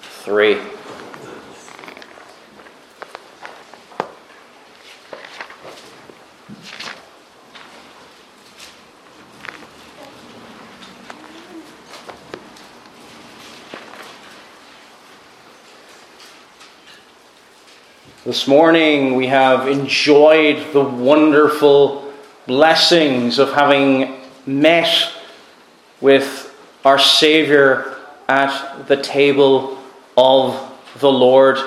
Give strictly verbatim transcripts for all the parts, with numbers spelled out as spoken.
three. This morning we have enjoyed the wonderful blessings of having met with our Savior at the table of the Lord.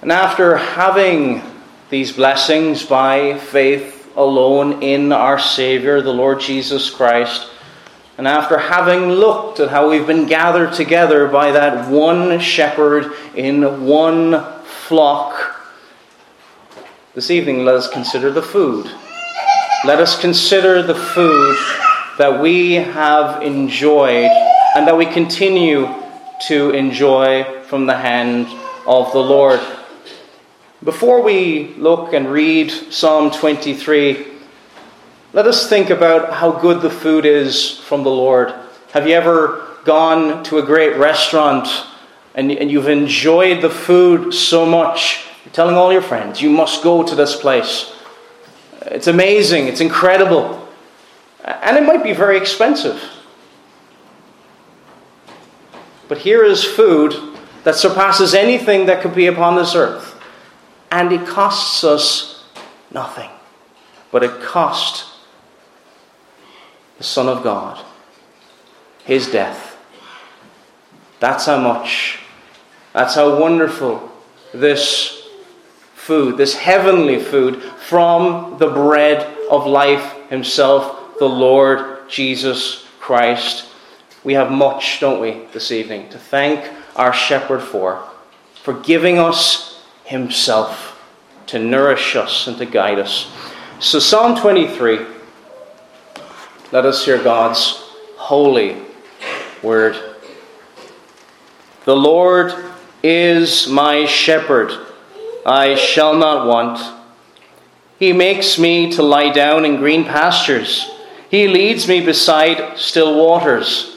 And after having these blessings by faith alone in our Savior, the Lord Jesus Christ, and after having looked at how we've been gathered together by that one shepherd in one flock, this evening let us consider the food. Let us consider the food that we have enjoyed and that we continue to enjoy from the hand of the Lord. Before we look and read Psalm twenty-three, let us think about how good the food is from the Lord. Have you ever gone to a great restaurant and, and you've enjoyed the food so much, you're telling all your friends, you must go to this place. It's amazing, it's incredible. And it might be very expensive. But here is food that surpasses anything that could be upon this earth. And it costs us nothing. But it cost the Son of God his death. That's how much, that's how wonderful this food, this heavenly food from the bread of life himself, the Lord Jesus Christ. We have much, don't we, this evening, to thank our shepherd for, for giving us himself to nourish us and to guide us. So Psalm twenty-three, let us hear God's holy word. The Lord is my shepherd, I shall not want. He makes me to lie down in green pastures. He leads me beside still waters.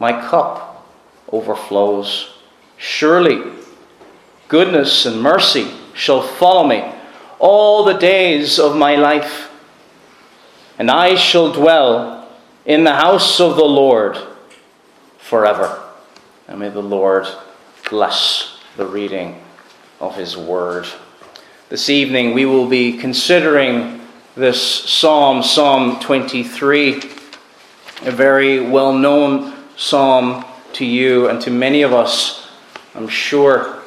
My cup overflows. Surely goodness and mercy shall follow me all the days of my life, and I shall dwell in the house of the Lord forever. And may the Lord bless the reading of his word. This evening we will be considering this psalm, Psalm twenty-three, a very well-known psalm to you and to many of us, I'm sure.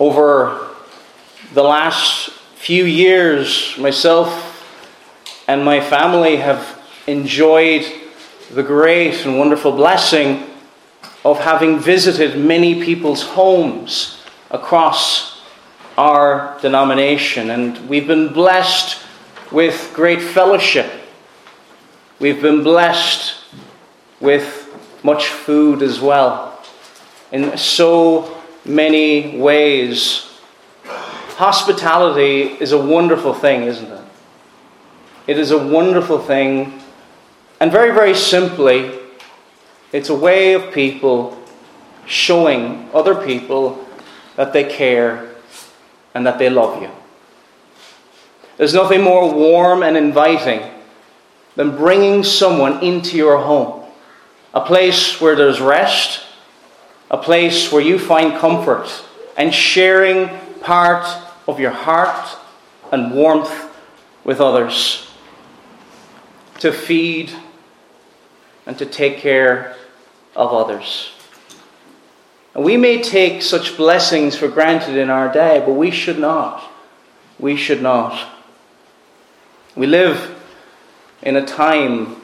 Over the last few years, myself and my family have enjoyed the great and wonderful blessing of having visited many people's homes across our denomination, and we've been blessed with great fellowship. We've been blessed with much food as well, in so many ways. Hospitality is a wonderful thing, isn't it? It is a wonderful thing, and very, very simply, it's a way of people showing other people that they care and that they love you. There's nothing more warm and inviting than bringing someone into your home. A place where there's rest. A place where you find comfort. And sharing part of your heart and warmth with others. To feed and to take care of others. And we may take such blessings for granted in our day, but we should not. We should not. We live in a time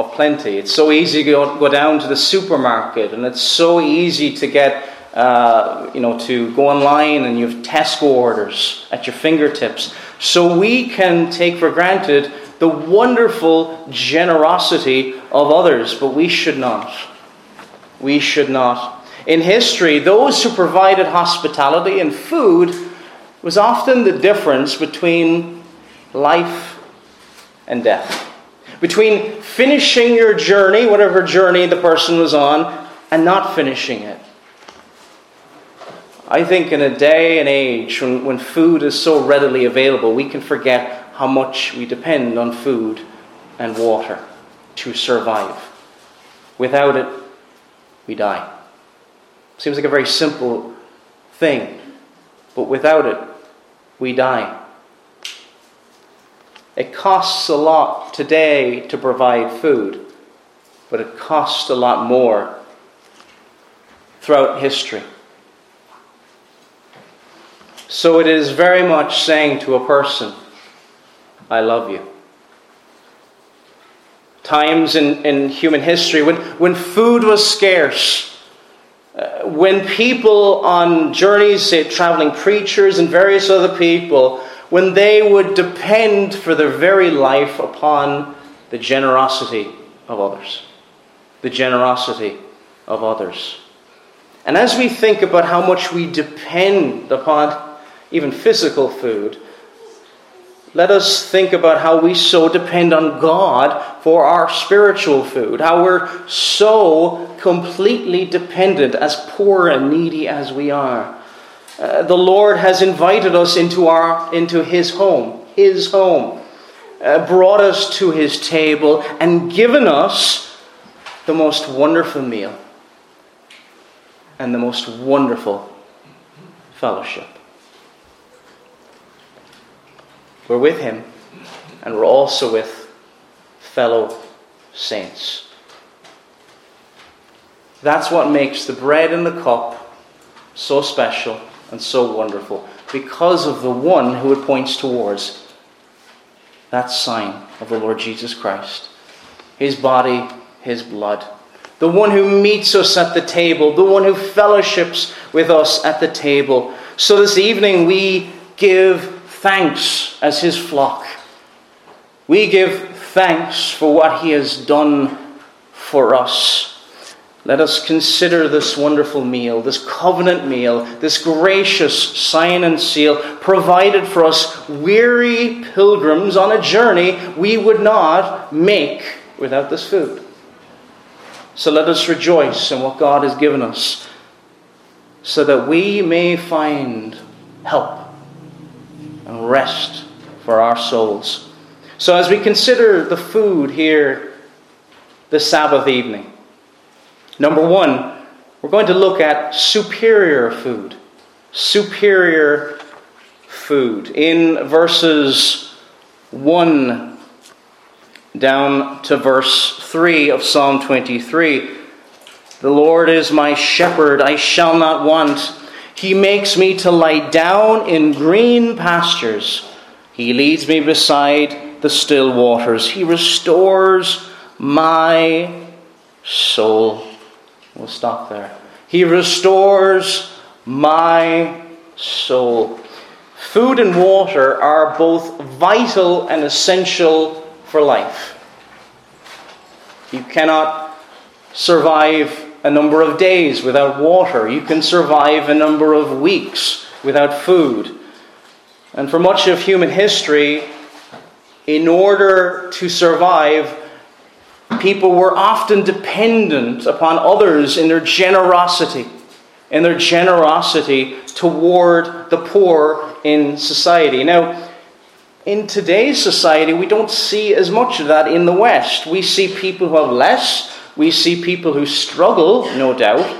of plenty. It's so easy to go, go down to the supermarket, and it's so easy to get, uh, you know, to go online and you have Tesco orders at your fingertips. So we can take for granted the wonderful generosity of others, but we should not. We should not. In history, those who provided hospitality and food was often the difference between life and death. Between finishing your journey, whatever journey the person was on, and not finishing it. I think in a day and age when, when food is so readily available, we can forget how much we depend on food and water to survive. Without it, we die. Seems like a very simple thing, but without it, we die. It costs a lot today to provide food, but it costs a lot more throughout history. So it is very much saying to a person, I love you. Times in, in human history when, when food was scarce, uh, when people on journeys, say traveling preachers and various other people, when they would depend for their very life upon the generosity of others. The generosity of others. And as we think about how much we depend upon even physical food, let us think about how we so depend on God for our spiritual food. How we're so completely dependent, as poor and needy as we are. Uh, the Lord has invited us into our into His home, His home, uh, brought us to His table and given us the most wonderful meal and the most wonderful fellowship. We're with Him, and we're also with fellow saints. That's what makes the bread and the cup so special and so wonderful, because of the one who it points towards. That sign of the Lord Jesus Christ. His body, His blood. The one who meets us at the table. The one who fellowships with us at the table. So this evening we give thanks as His flock. We give thanks for what He has done for us. Let us consider this wonderful meal, this covenant meal, this gracious sign and seal provided for us weary pilgrims on a journey we would not make without this food. So let us rejoice in what God has given us so that we may find help and rest for our souls. So as we consider the food here this Sabbath evening, number one, we're going to look at superior food. Superior food. In verses one down to verse three of Psalm twenty-three. The Lord is my shepherd, I shall not want. He makes me to lie down in green pastures. He leads me beside the still waters. He restores my soul. We'll stop there. He restores my soul. Food and water are both vital and essential for life. You cannot survive a number of days without water. You can survive a number of weeks without food. And for much of human history, in order to survive, people were often dependent upon others in their generosity, in their generosity toward the poor in society. Now, in today's society, we don't see as much of that in the West. We see people who have less. We see people who struggle, no doubt.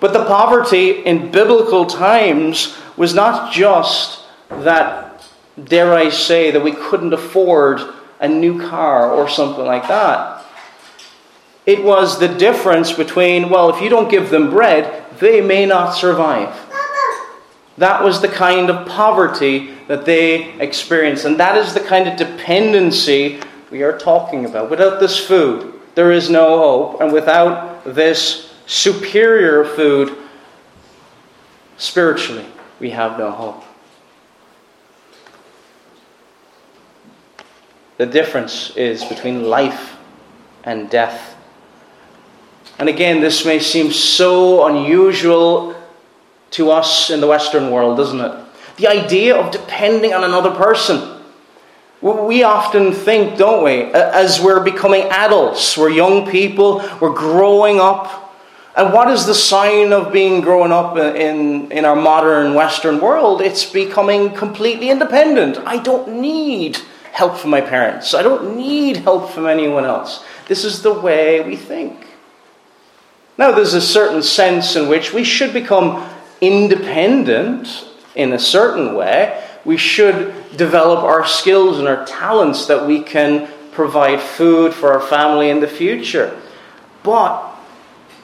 But the poverty in biblical times was not just that, dare I say, that we couldn't afford a new car or something like that. It was the difference between, well, if you don't give them bread, they may not survive. That was the kind of poverty that they experienced. And that is the kind of dependency we are talking about. Without this food, there is no hope. And without this superior food, spiritually, we have no hope. The difference is between life and death. And again, this may seem so unusual to us in the Western world, doesn't it? The idea of depending on another person. We often think, don't we, as we're becoming adults, we're young people, we're growing up. And what is the sign of being grown up in, in our modern Western world? It's becoming completely independent. I don't need help from my parents. I don't need help from anyone else. This is the way we think. Now, there's a certain sense in which we should become independent in a certain way. We should develop our skills and our talents that we can provide food for our family in the future. But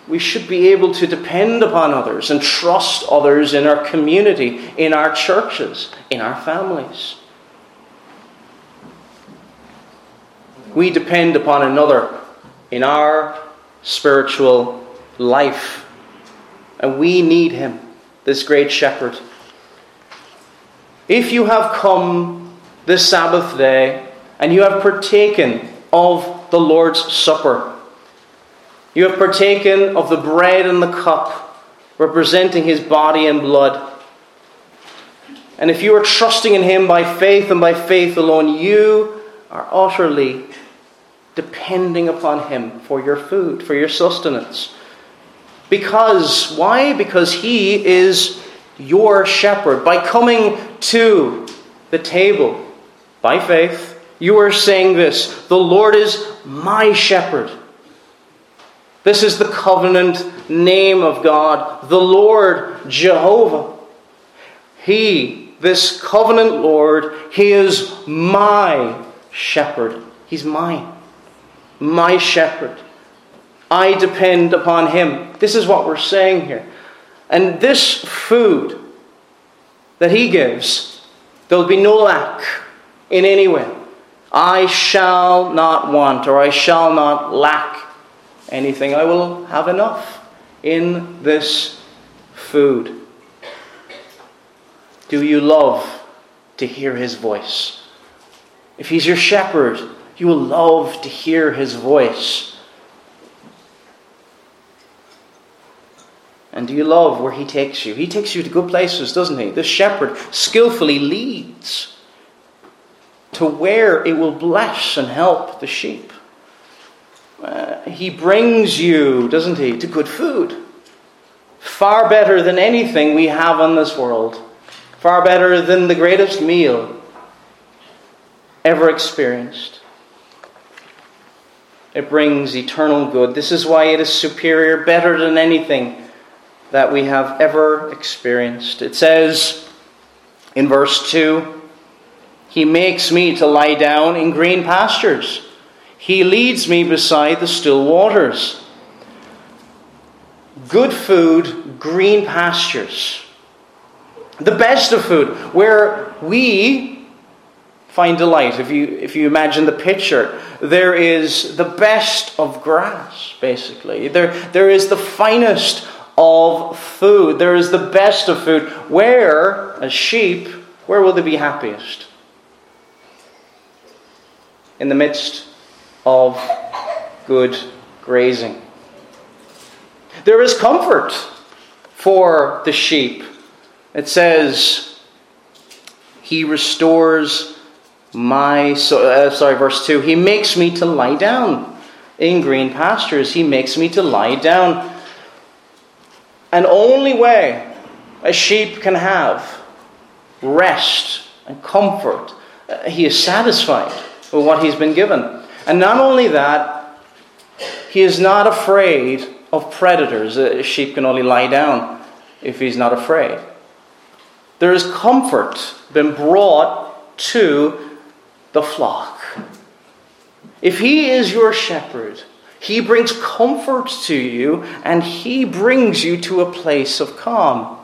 we should be able to depend upon others and trust others in our community, in our churches, in our families. We depend upon another in our spiritual life. And we need him, this great shepherd. If you have come this Sabbath day and you have partaken of the Lord's Supper, you have partaken of the bread and the cup representing his body and blood, and if you are trusting in him by faith and by faith alone, you are utterly depending upon him for your food, for your sustenance. Because, why? Because he is your shepherd. By coming to the table by faith, you are saying this: the Lord is my shepherd. This is the covenant name of God, the Lord Jehovah. He, this covenant Lord, he is my shepherd. He's mine. My shepherd. I depend upon him. This is what we're saying here. And this food that he gives, there will be no lack in any way. I shall not want, or I shall not lack anything. I will have enough in this food. Do you love to hear his voice? If he's your shepherd, you will love to hear his voice. And do you love where he takes you? He takes you to good places, doesn't he? The shepherd skillfully leads to where it will bless and help the sheep. Uh, he brings you, doesn't he, to good food. Far better than anything we have in this world. Far better than the greatest meal ever experienced. It brings eternal good. This is why it is superior, better than anything that we have ever experienced. It says in verse two, he makes me to lie down in green pastures. He leads me beside the still waters. Good food, green pastures. The best of food, where we find delight. If you, if you imagine the picture, there is the best of grass, basically. There, there is the finest of food. There is the best of food. Where, as sheep, where will they be happiest? In the midst of good grazing. There is comfort for the sheep. It says, he restores my soul. Uh, sorry, verse two. He makes me to lie down in green pastures. He makes me to lie down. An only way a sheep can have rest and comfort. He is satisfied with what he's been given. And not only that, he is not afraid of predators. A sheep can only lie down if he's not afraid. There is comfort been brought to the flock. If he is your shepherd, he brings comfort to you, and he brings you to a place of calm.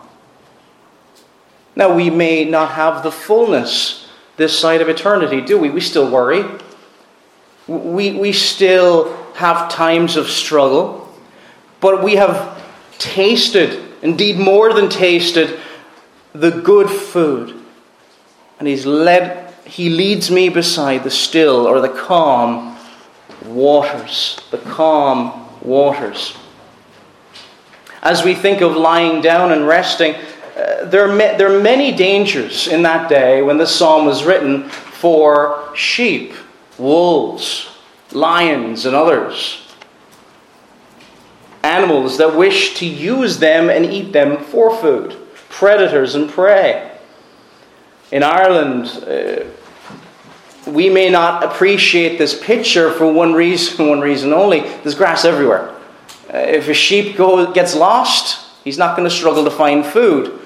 Now, we may not have the fullness this side of eternity, do we? We still worry. We, we still have times of struggle, but we have tasted, indeed more than tasted, the good food. And he's led, he leads me beside the still or the calm waters. The calm waters. As we think of lying down and resting, uh, there, are ma- there are many dangers in that day when this psalm was written for sheep, wolves, lions, and others. Animals that wish to use them and eat them for food. Predators and prey. In Ireland, uh, we may not appreciate this picture for one reason, one reason only. There's grass everywhere. Uh, if a sheep go, gets lost, he's not going to struggle to find food.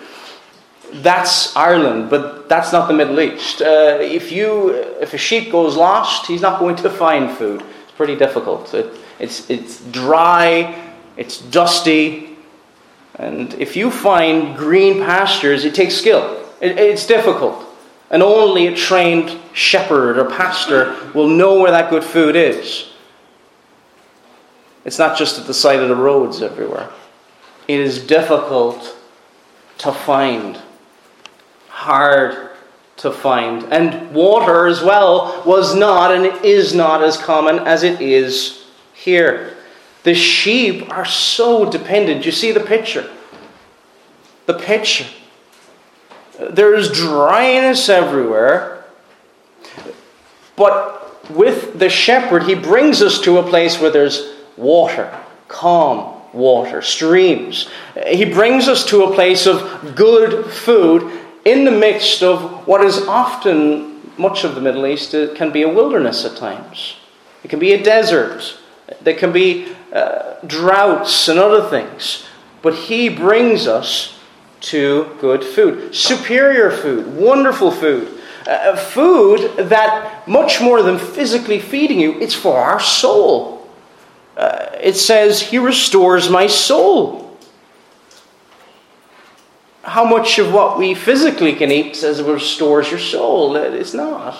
That's Ireland, but that's not the Middle East. Uh, if you, if a sheep goes lost, he's not going to find food. It's pretty difficult. It, it's it's dry, it's dusty, and if you find green pastures, it takes skill. It, it's difficult, and only a trained shepherd or pastor will know where that good food is. It's not just at the side of the roads everywhere. It is difficult to find. Hard to find. And water as well was not and it is not as common as it is here. The sheep are so dependent. You see the picture? The picture. There is dryness everywhere. But with the shepherd, he brings us to a place where there's water, calm water, streams. He brings us to a place of good food in the midst of what is often, much of the Middle East, it can be a wilderness at times. It can be a desert. There can be uh, droughts and other things. But he brings us to good food. Superior food, wonderful food. Uh, food that, much more than physically feeding you, it's for our soul. Uh, it says, he restores my soul. How much of what we physically can eat says it restores your soul? It's not.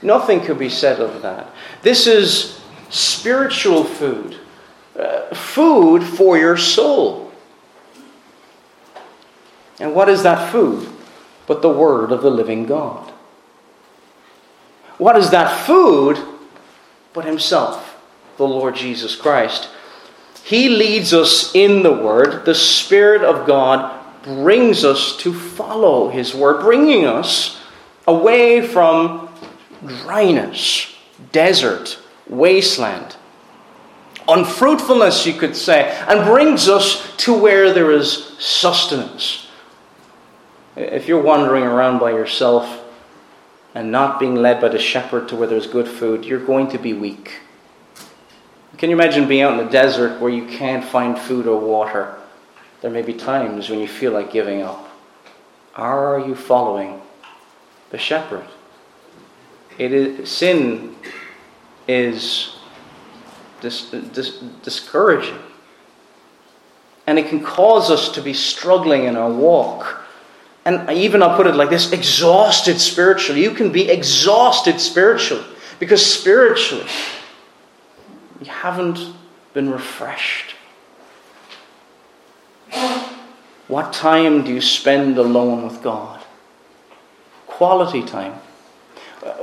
Nothing could be said of that. This is spiritual food. Uh, food for your soul. And what is that food but the word of the living God? What is that food but himself? The Lord Jesus Christ. He leads us in the Word. The Spirit of God brings us to follow His Word, bringing us away from dryness, desert, wasteland, unfruitfulness, you could say, and brings us to where there is sustenance. If you're wandering around by yourself and not being led by the shepherd to where there's good food, you're going to be weak. Can you imagine being out in the desert where you can't find food or water? There may be times when you feel like giving up. Are you following the shepherd? It is, sin is dis, dis, discouraging. And it can cause us to be struggling in our walk. And even I'll put it like this, exhausted spiritually. You can be exhausted spiritually. Because spiritually, you haven't been refreshed. What time do you spend alone with God? Quality time.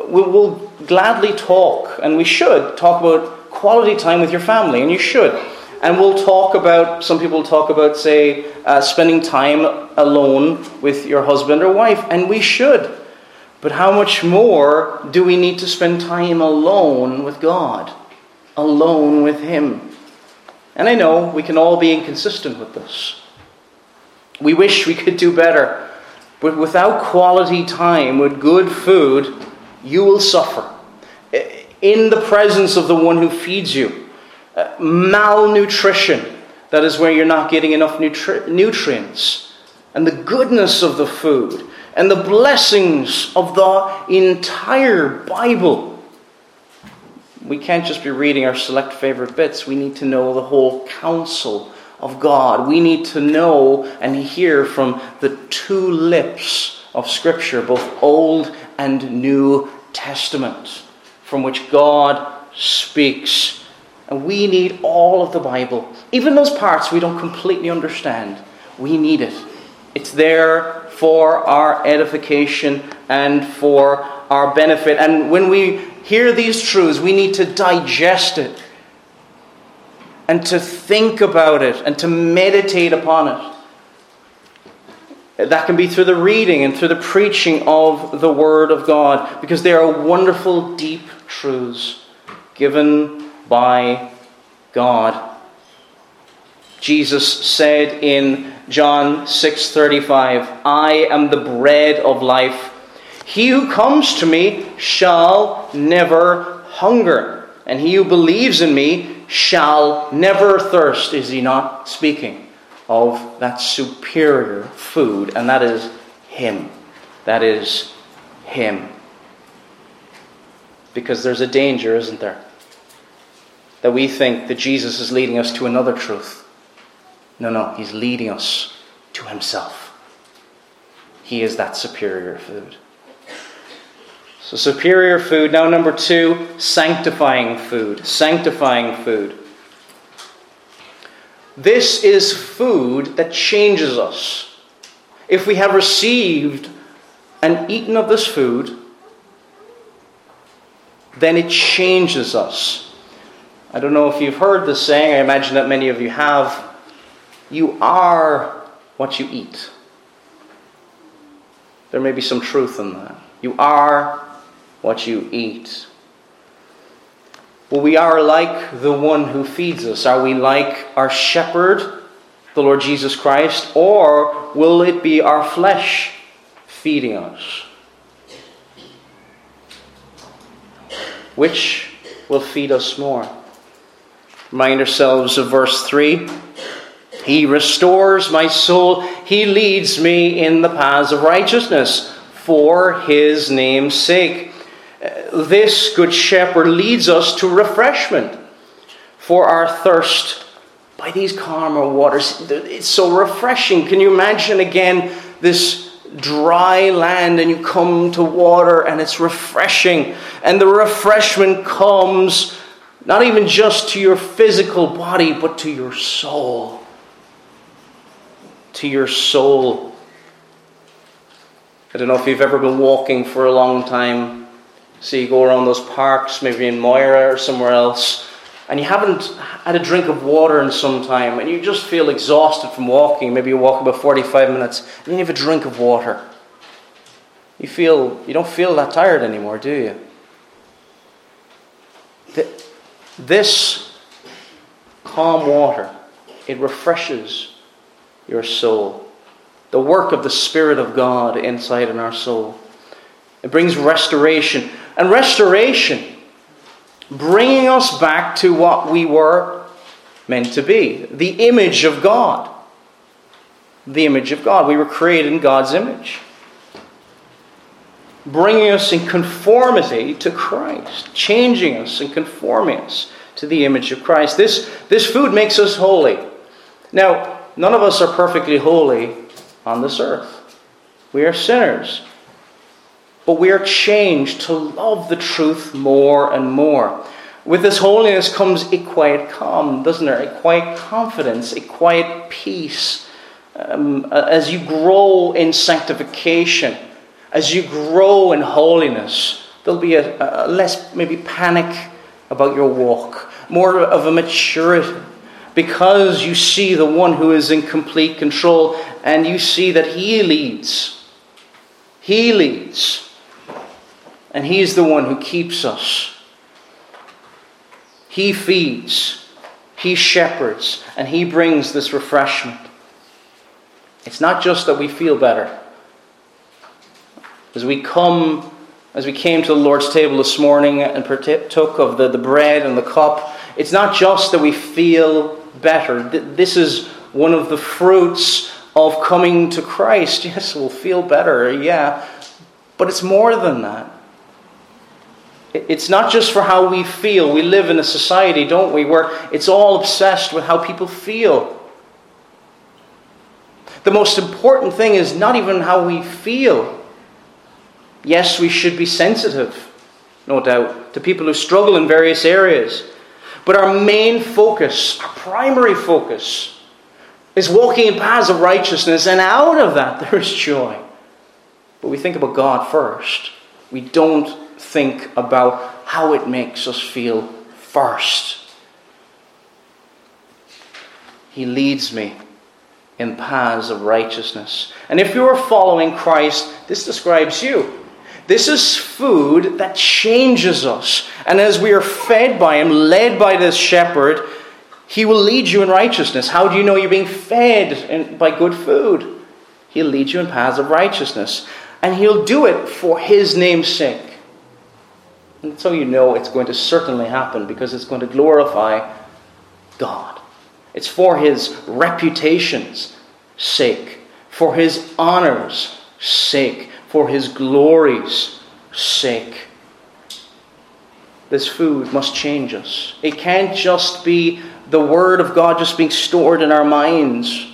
We will gladly talk, and we should talk about quality time with your family, and you should. And we'll talk about, some people talk about, say, uh, spending time alone with your husband or wife, and we should. But how much more do we need to spend time alone with God? Alone with Him. And I know we can all be inconsistent with this. We wish we could do better, but without quality time, with good food, you will suffer. In the presence of the one who feeds you. Uh, malnutrition. That is where you're not getting enough nutri- nutrients. And the goodness of the food. And the blessings of the entire Bible. We can't just be reading our select favorite bits. We need to know the whole counsel of God. We need to know and hear from the two lips of Scripture, both Old and New Testament, from which God speaks And we need all of the Bible. Even those parts we don't completely understand, we need it. It's there for our edification and for our benefit. And when we hear these truths, we need to digest it and to think about it and to meditate upon it. That can be through the reading and through the preaching of the Word of God, because they are wonderful, deep truths given by God. Jesus said in John six thirty-five, "I am the bread of life. He who comes to me shall never hunger, and he who believes in me shall never thirst." Is he not speaking of that superior food? And that is him. That is him. Because there's a danger, isn't there, that we think that Jesus is leading us to another truth. No, no, he's leading us to himself. He is that superior food. So superior food. Now number two, sanctifying food. Sanctifying food. This is food that changes us. If we have received and eaten of this food, then it changes us. I don't know if you've heard this saying. I imagine that many of you have. You are what you eat. There may be some truth in that. You are what you eat. Well, we are like the one who feeds us. Are we like our shepherd, the Lord Jesus Christ, or will it be our flesh feeding us? Which will feed us more? Remind ourselves of verse three. He restores my soul. He leads me in the paths of righteousness for his name's sake. This good shepherd leads us to refreshment for our thirst by these calmer waters. It's so refreshing. Can you imagine again this dry land and you come to water and it's refreshing? And the refreshment comes not even just to your physical body, but to your soul. To your soul. I don't know if you've ever been walking for a long time. So you go around those parks, maybe in Moira or somewhere else, and you haven't had a drink of water in some time, and you just feel exhausted from walking. Maybe you walk about forty-five minutes, and then you have a drink of water. You feel you don't feel that tired anymore, do you? This calm water, it refreshes your soul. The work of the Spirit of God inside in our soul. It brings restoration. And restoration, bringing us back to what we were meant to be. The image of God. The image of God. We were created in God's image. Bringing us in conformity to Christ. Changing us and conforming us to the image of Christ. This, this food makes us holy. Now, none of us are perfectly holy on this earth. We are sinners. But we are changed to love the truth more and more. With this holiness comes a quiet calm, doesn't there? A quiet confidence, a quiet peace. Um, as you grow in sanctification, as you grow in holiness, there'll be a, a less maybe panic about your walk. More of a maturity. Because you see the one who is in complete control, and you see that he leads. He leads. And he is the one who keeps us. He feeds. He shepherds. And he brings this refreshment. It's not just that we feel better. As we come, as we came to the Lord's table this morning and partook of the, the bread and the cup, it's not just that we feel better. This is one of the fruits of coming to Christ. Yes, we'll feel better, yeah. But it's more than that. It's not just for how we feel. We live in a society, don't we, where it's all obsessed with how people feel. The most important thing is not even how we feel. Yes, we should be sensitive, no doubt, to people who struggle in various areas. But our main focus, our primary focus, is walking in paths of righteousness, and out of that there is joy. But we think about God first. We don't think about how it makes us feel first. He leads me in paths of righteousness. And if you are following Christ, this describes you. This is food that changes us. And as we are fed by Him, led by this shepherd, He will lead you in righteousness. How do you know you're being fed by good food? He'll lead you in paths of righteousness. And He'll do it for His name's sake. And so you know it's going to certainly happen, because it's going to glorify God. It's for His reputation's sake, for His honor's sake, for His glory's sake. This food must change us. It can't just be the Word of God just being stored in our minds.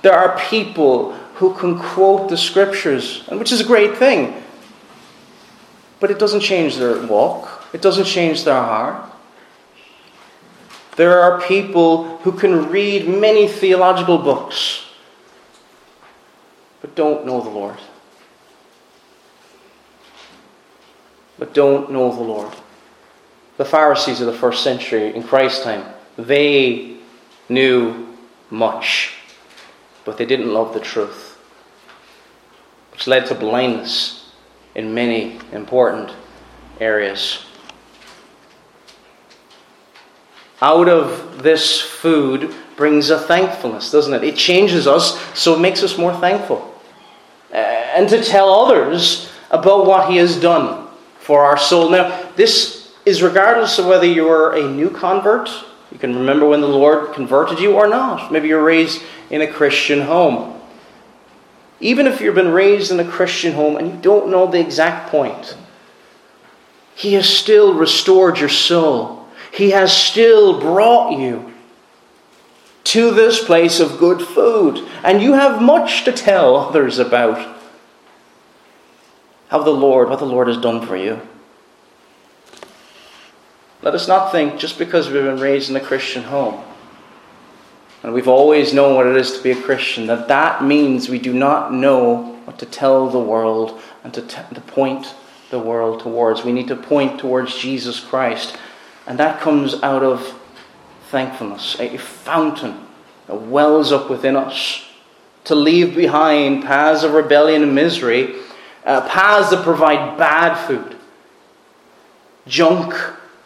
There are people who can quote the Scriptures, which is a great thing. But it doesn't change their walk. It doesn't change their heart. There are people who can read many theological books, but don't know the Lord. But don't know the Lord. The Pharisees of the first century in Christ's time, they knew much, but they didn't love the truth, which led to blindness in many important areas. Out of this food brings a thankfulness, doesn't it? It changes us, so it makes us more thankful. And to tell others about what He has done for our soul. Now, this is regardless of whether you are a new convert. You can remember when the Lord converted you, or not. Maybe you're raised in a Christian home. Even if you've been raised in a Christian home and you don't know the exact point, He has still restored your soul. He has still brought you to this place of good food. And you have much to tell others about how the Lord, what the Lord has done for you. Let us not think just because we've been raised in a Christian home and we've always known what it is to be a Christian, that that means we do not know what to tell the world and to, t- to point the world towards. We need to point towards Jesus Christ. And that comes out of thankfulness, a fountain that wells up within us to leave behind paths of rebellion and misery, uh, paths that provide bad food, junk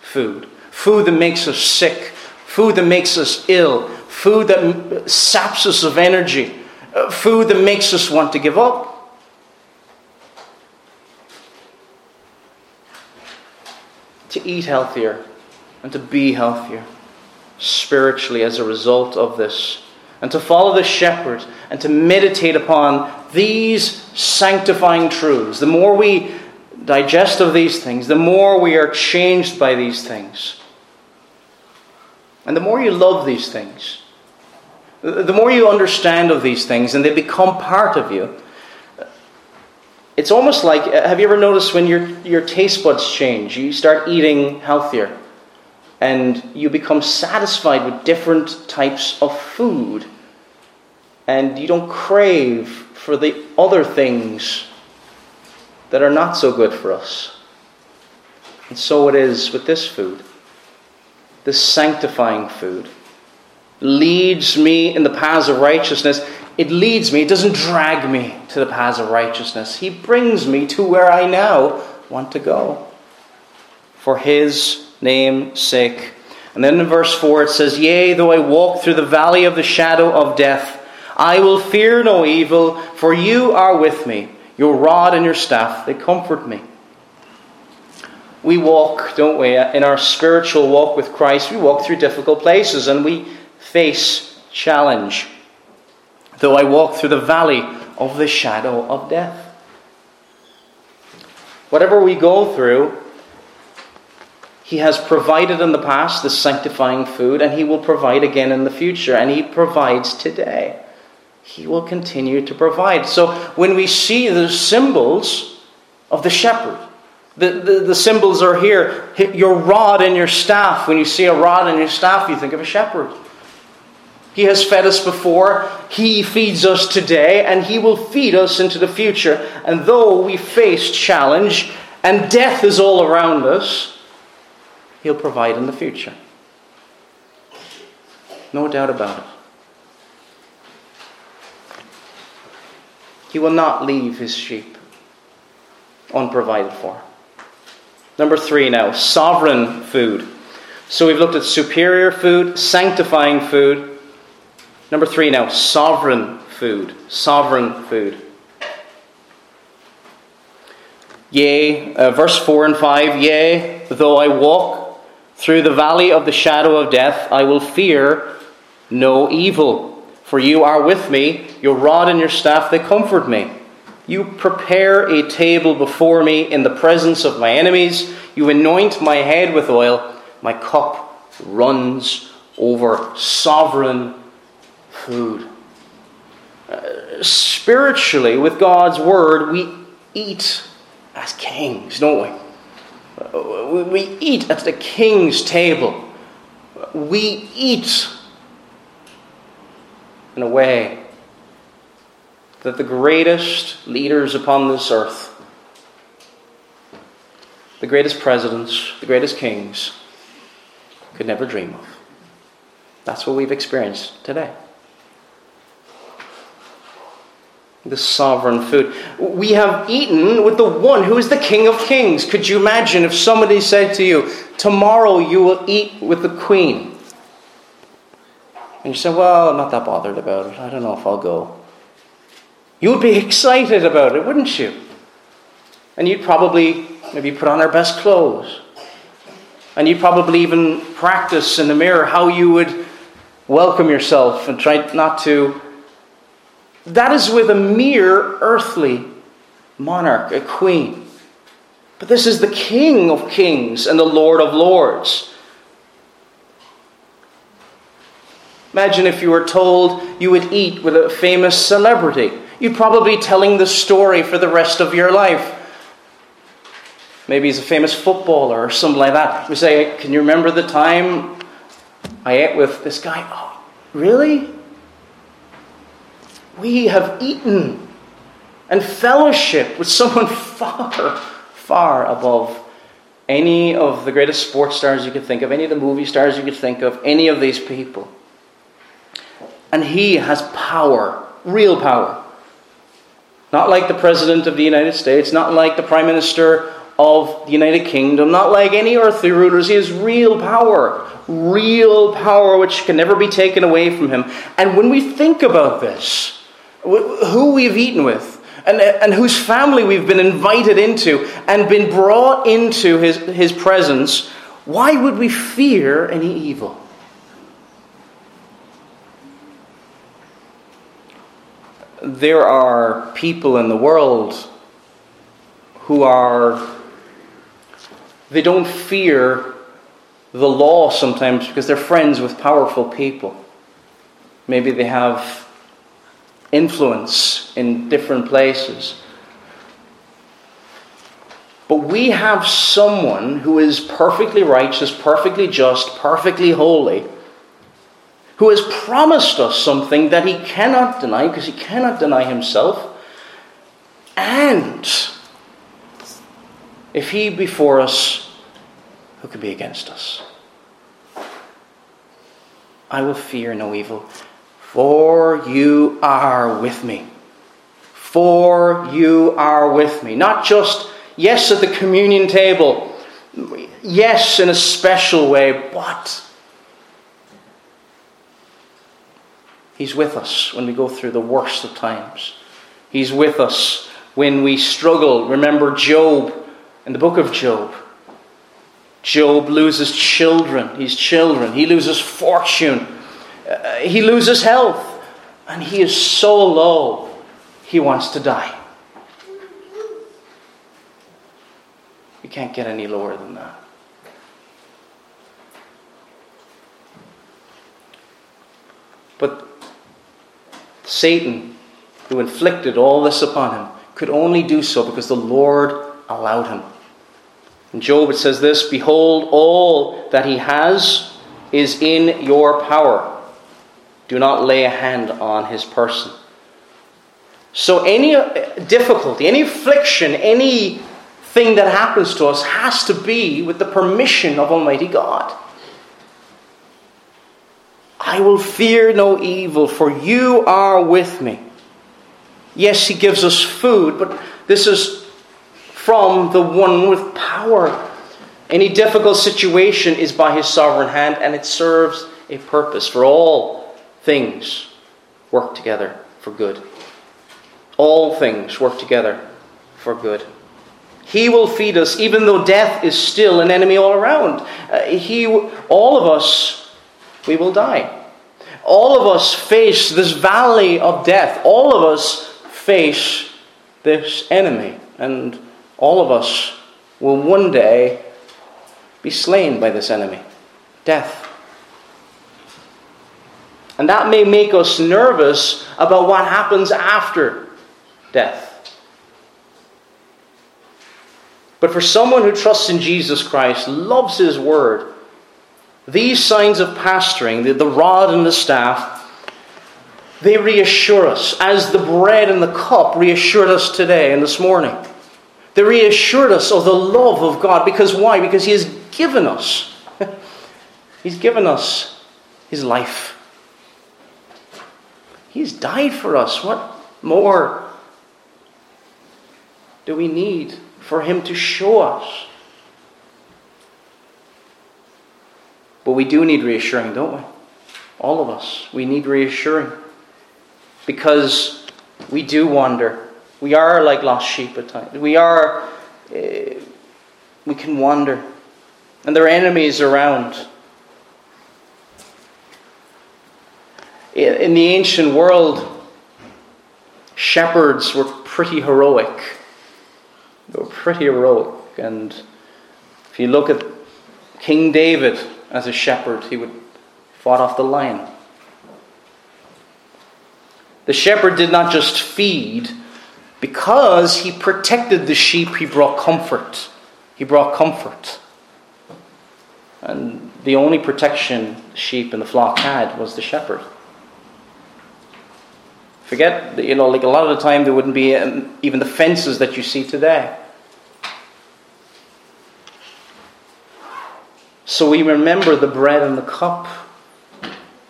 food, food that makes us sick, food that makes us ill, food that saps us of energy, uh, food that makes us want to give up. To eat healthier. And to be healthier spiritually as a result of this. And to follow the shepherd and to meditate upon these sanctifying truths. The more we digest of these things, the more we are changed by these things. And the more you love these things, the more you understand of these things and they become part of you. It's almost like, have you ever noticed when your, your taste buds change, you start eating healthier? And you become satisfied with different types of food. And you don't crave for the other things that are not so good for us. And so it is with this food. This sanctifying food leads me in the paths of righteousness. It leads me, it doesn't drag me to the paths of righteousness. He brings me to where I now want to go. For His name's sake. And then in verse four it says, "Yea, though I walk through the valley of the shadow of death, I will fear no evil, for you are with me. Your rod and your staff, they comfort me." We walk, don't we, in our spiritual walk with Christ, we walk through difficult places and we face challenge. Though I walk through the valley of the shadow of death. Whatever we go through, He has provided in the past this sanctifying food, and He will provide again in the future. And He provides today. He will continue to provide. So when we see the symbols of the shepherd, The, the, the symbols are here. Your rod and your staff. When you see a rod and your staff, you think of a shepherd. He has fed us before. He feeds us today, and He will feed us into the future. And though we face challenge and death is all around us, He'll provide in the future. No doubt about it. He will not leave His sheep unprovided for. Number three now, sovereign food. So we've looked at superior food, sanctifying food. Number three now, sovereign food. Sovereign food. Yea, uh, verse four and five, yea, though I walk through the valley of the shadow of death, I will fear no evil. For you are with me, your rod and your staff, they comfort me. You prepare a table before me in the presence of my enemies. You anoint my head with oil. My cup runs over. Sovereign food. Uh, spiritually, with God's word, we eat as kings, don't we? We eat at the king's table. We eat in a way that the greatest leaders upon this earth, the greatest presidents, the greatest kings, could never dream of. That's what we've experienced today. The sovereign food. We have eaten with the one who is the King of Kings. Could you imagine if somebody said to you, tomorrow you will eat with the Queen? And you say, well, I'm not that bothered about it. I don't know if I'll go. You would be excited about it, wouldn't you? And you'd probably maybe put on our best clothes. And you'd probably even practice in the mirror how you would welcome yourself and try not to. That is with a mere earthly monarch, a queen. But this is the King of Kings and the Lord of Lords. Imagine if you were told you would eat with a famous celebrity. You're probably telling the story for the rest of your life. Maybe he's a famous footballer or something like that. We say, can you remember the time I ate with this guy? Oh, really? We have eaten and fellowship with someone far, far above any of the greatest sports stars you could think of, any of the movie stars you could think of, any of these people. And He has power, real power. Not like the President of the United States, not like the Prime Minister of the United Kingdom, not like any earthly rulers. He has real power, real power which can never be taken away from Him. And when we think about this, who we've eaten with, and, and whose family we've been invited into and been brought into his, his presence, why would we fear any evil? There are people in the world who are, they don't fear the law sometimes because they're friends with powerful people. Maybe they have influence in different places. But we have someone who is perfectly righteous, perfectly just, perfectly holy, who has promised us something that He cannot deny because He cannot deny Himself. And if He be for us, who can be against us? I will fear no evil, for you are with me. For you are with me. Not just, yes, at the communion table. Yes, in a special way, but He's with us when we go through the worst of times. He's with us when we struggle. Remember Job in the book of Job. Job loses children. His children. He loses fortune. Uh, he loses health. And he is so low, he wants to die. We can't get any lower than that. But Satan, who inflicted all this upon him, could only do so because the Lord allowed him. In Job it says this, "Behold, all that he has is in your power. Do not lay a hand on his person." So any difficulty, any affliction, anything that happens to us has to be with the permission of Almighty God. "I will fear no evil, for you are with me." Yes, he gives us food, but this is from the one with power. Any difficult situation is by his sovereign hand, and it serves a purpose. For all things work together for good. All things work together for good. He will feed us, even though death is still an enemy all around. Uh, he, all of us, we will die. All of us face this valley of death. All of us face this enemy. And all of us will one day be slain by this enemy, death. And that may make us nervous about what happens after death. But for someone who trusts in Jesus Christ, loves His Word, these signs of pastoring, the, the rod and the staff, they reassure us, as the bread and the cup reassured us today and this morning. They reassured us of the love of God. Because why? Because He has given us. He's given us His life. He's died for us. What more do we need for Him to show us? But we do need reassuring, don't we? All of us. We need reassuring. Because we do wander. We are like lost sheep at times. We are, uh, we can wander. And there are enemies around. In the ancient world, shepherds were pretty heroic. They were pretty heroic. And if you look at King David as a shepherd, he would fought off the lion. The shepherd did not just feed, because he protected the sheep, he brought comfort. He brought comfort. And the only protection the sheep and the flock had was the shepherd. Forget, you know, like a lot of the time there wouldn't be even the fences that you see today. So we remember the bread and the cup,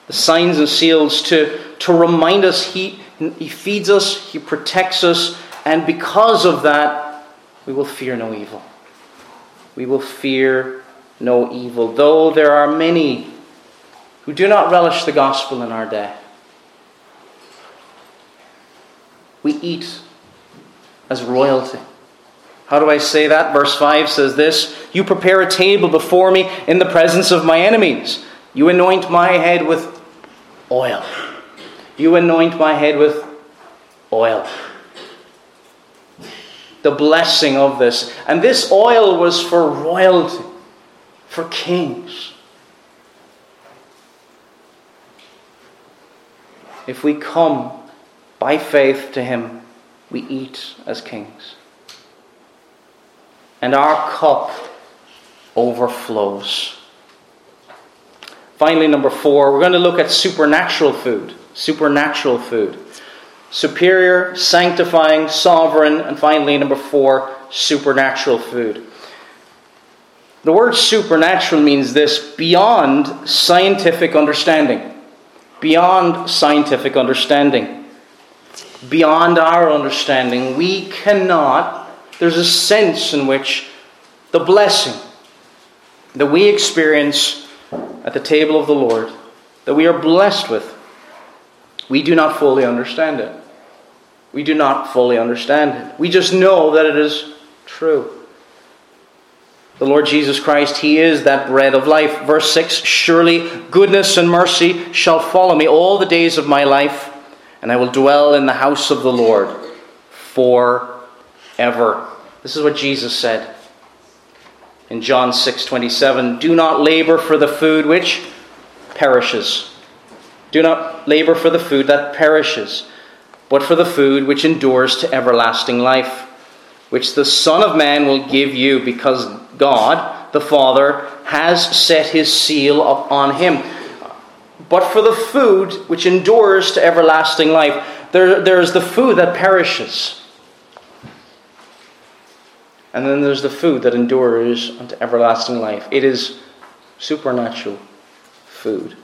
the signs and seals to, to remind us he, he feeds us, He protects us, and because of that, we will fear no evil. We will fear no evil, though there are many who do not relish the gospel in our day. We eat as royalty. How do I say that? Verse five says this, "You prepare a table before me in the presence of my enemies. You anoint my head with oil." You anoint my head with oil. The blessing of this. And this oil was for royalty, for kings. If we come by faith to Him, we eat as kings. And our cup overflows. Finally, number four, we're going to look at supernatural food. Supernatural food. Superior, sanctifying, sovereign, and finally, number four, supernatural food. The word supernatural means this, beyond scientific understanding. Beyond scientific understanding. Beyond our understanding, we cannot, there's a sense in which the blessing that we experience at the table of the Lord, that we are blessed with, we do not fully understand it. We do not fully understand it. We just know that it is true. The Lord Jesus Christ, He is that bread of life. Verse six, "Surely goodness and mercy shall follow me all the days of my life, and I will dwell in the house of the Lord forever." This is what Jesus said in John six twenty seven. "Do not labor for the food which perishes. Do not labor for the food that perishes, but for the food which endures to everlasting life, which the Son of Man will give you, because God, the Father, has set his seal upon him. But for the food which endures to everlasting life, there, there's the food that perishes. And then there's the food that endures unto everlasting life. It is supernatural food.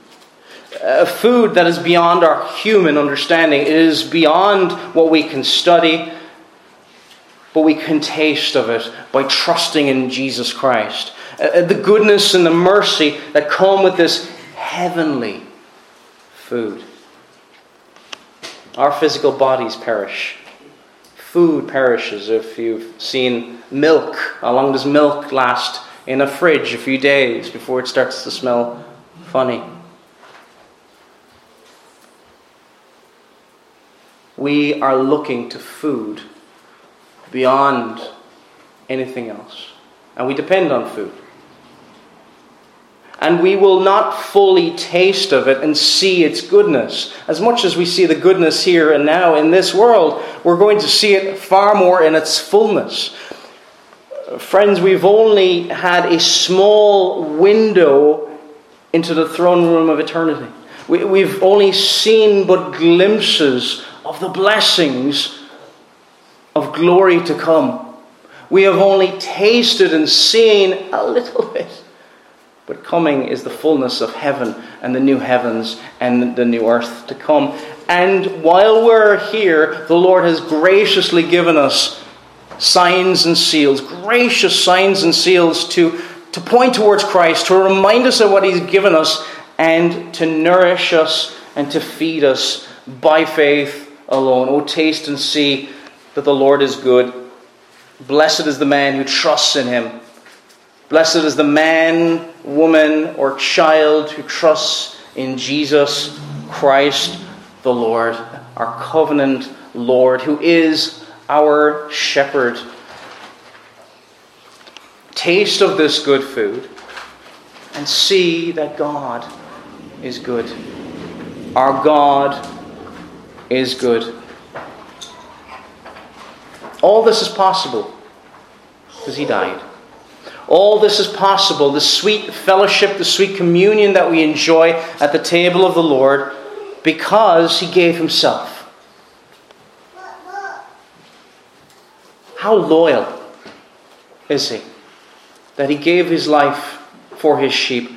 A food that is beyond our human understanding. It is beyond what we can study, but we can taste of it by trusting in Jesus Christ. The goodness and the mercy that come with this heavenly food. Our physical bodies perish. Food perishes. If you've seen milk, how long does milk last in a fridge? A few days before it starts to smell funny. We are looking to food beyond anything else. And we depend on food. And we will not fully taste of it and see its goodness. As much as we see the goodness here and now in this world, we're going to see it far more in its fullness. Friends, we've only had a small window into the throne room of eternity. We, we've only seen but glimpses of the blessings of glory to come. We have only tasted and seen a little bit. But coming is the fullness of heaven and the new heavens and the new earth to come. And while we're here, the Lord has graciously given us signs and seals, gracious signs and seals to, to point towards Christ, to remind us of what he's given us, and to nourish us and to feed us by faith alone. Oh, taste and see that the Lord is good. Blessed is the man who trusts in him. Blessed is the man, woman, or child who trusts in Jesus Christ the Lord, our covenant Lord, who is our shepherd. Taste of this good food and see that God is good. Our God is good. All this is possible because he died. All this is possible, the sweet fellowship, the sweet communion that we enjoy at the table of the Lord, because he gave himself. How loyal is he that he gave his life for his sheep?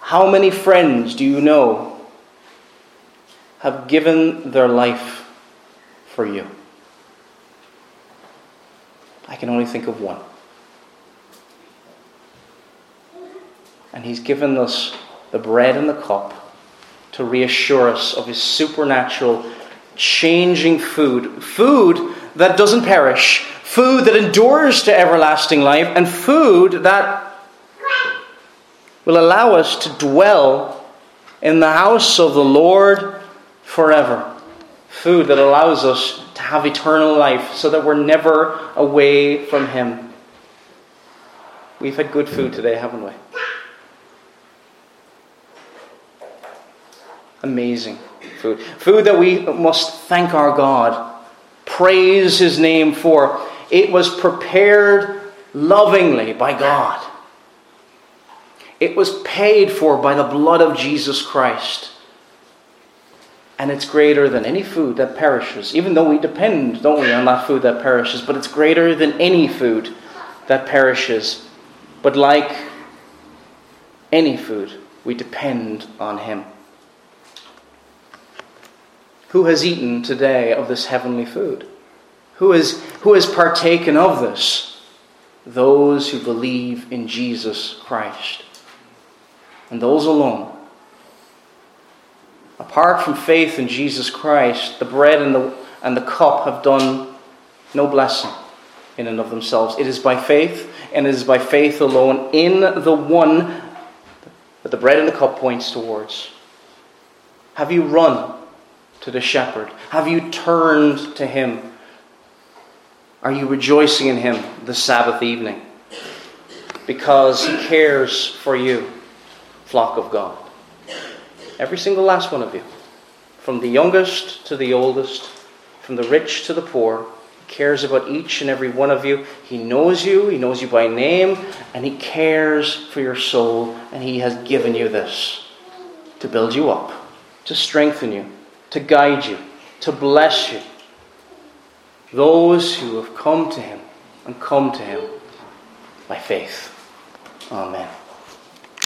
How many friends do you know have given their life for you? I can only think of one. And he's given us the bread and the cup to reassure us of his supernatural, changing food. Food that doesn't perish. Food that endures to everlasting life. And food that will allow us to dwell in the house of the Lord forever. Food that allows us to have eternal life so that we're never away from him. We've had good food today, haven't we? Amazing food. Food that we must thank our God, praise his name for. It was prepared lovingly by God. It was paid for by the blood of Jesus Christ. And it's greater than any food that perishes. Even though we depend, don't we, on that food that perishes. But it's greater than any food that perishes. But like any food, we depend on him. Who has eaten today of this heavenly food? Who is, who has partaken of this? Those who believe in Jesus Christ. And those alone. Apart from faith in Jesus Christ, the bread and the, and the cup have done no blessing in and of themselves. It is by faith, and it is by faith alone in the one that the bread and the cup points towards. Have you run to the shepherd? Have you turned to him? Are you rejoicing in him this Sabbath evening? Because he cares for you, flock of God. Every single last one of you. From the youngest to the oldest. From the rich to the poor. cares about each and every one of you. He knows you. He knows you by name. And He cares for your soul. And He has given you this to build you up, to strengthen you, to guide you, to bless you. Those who have come to Him and come to Him by faith. Amen.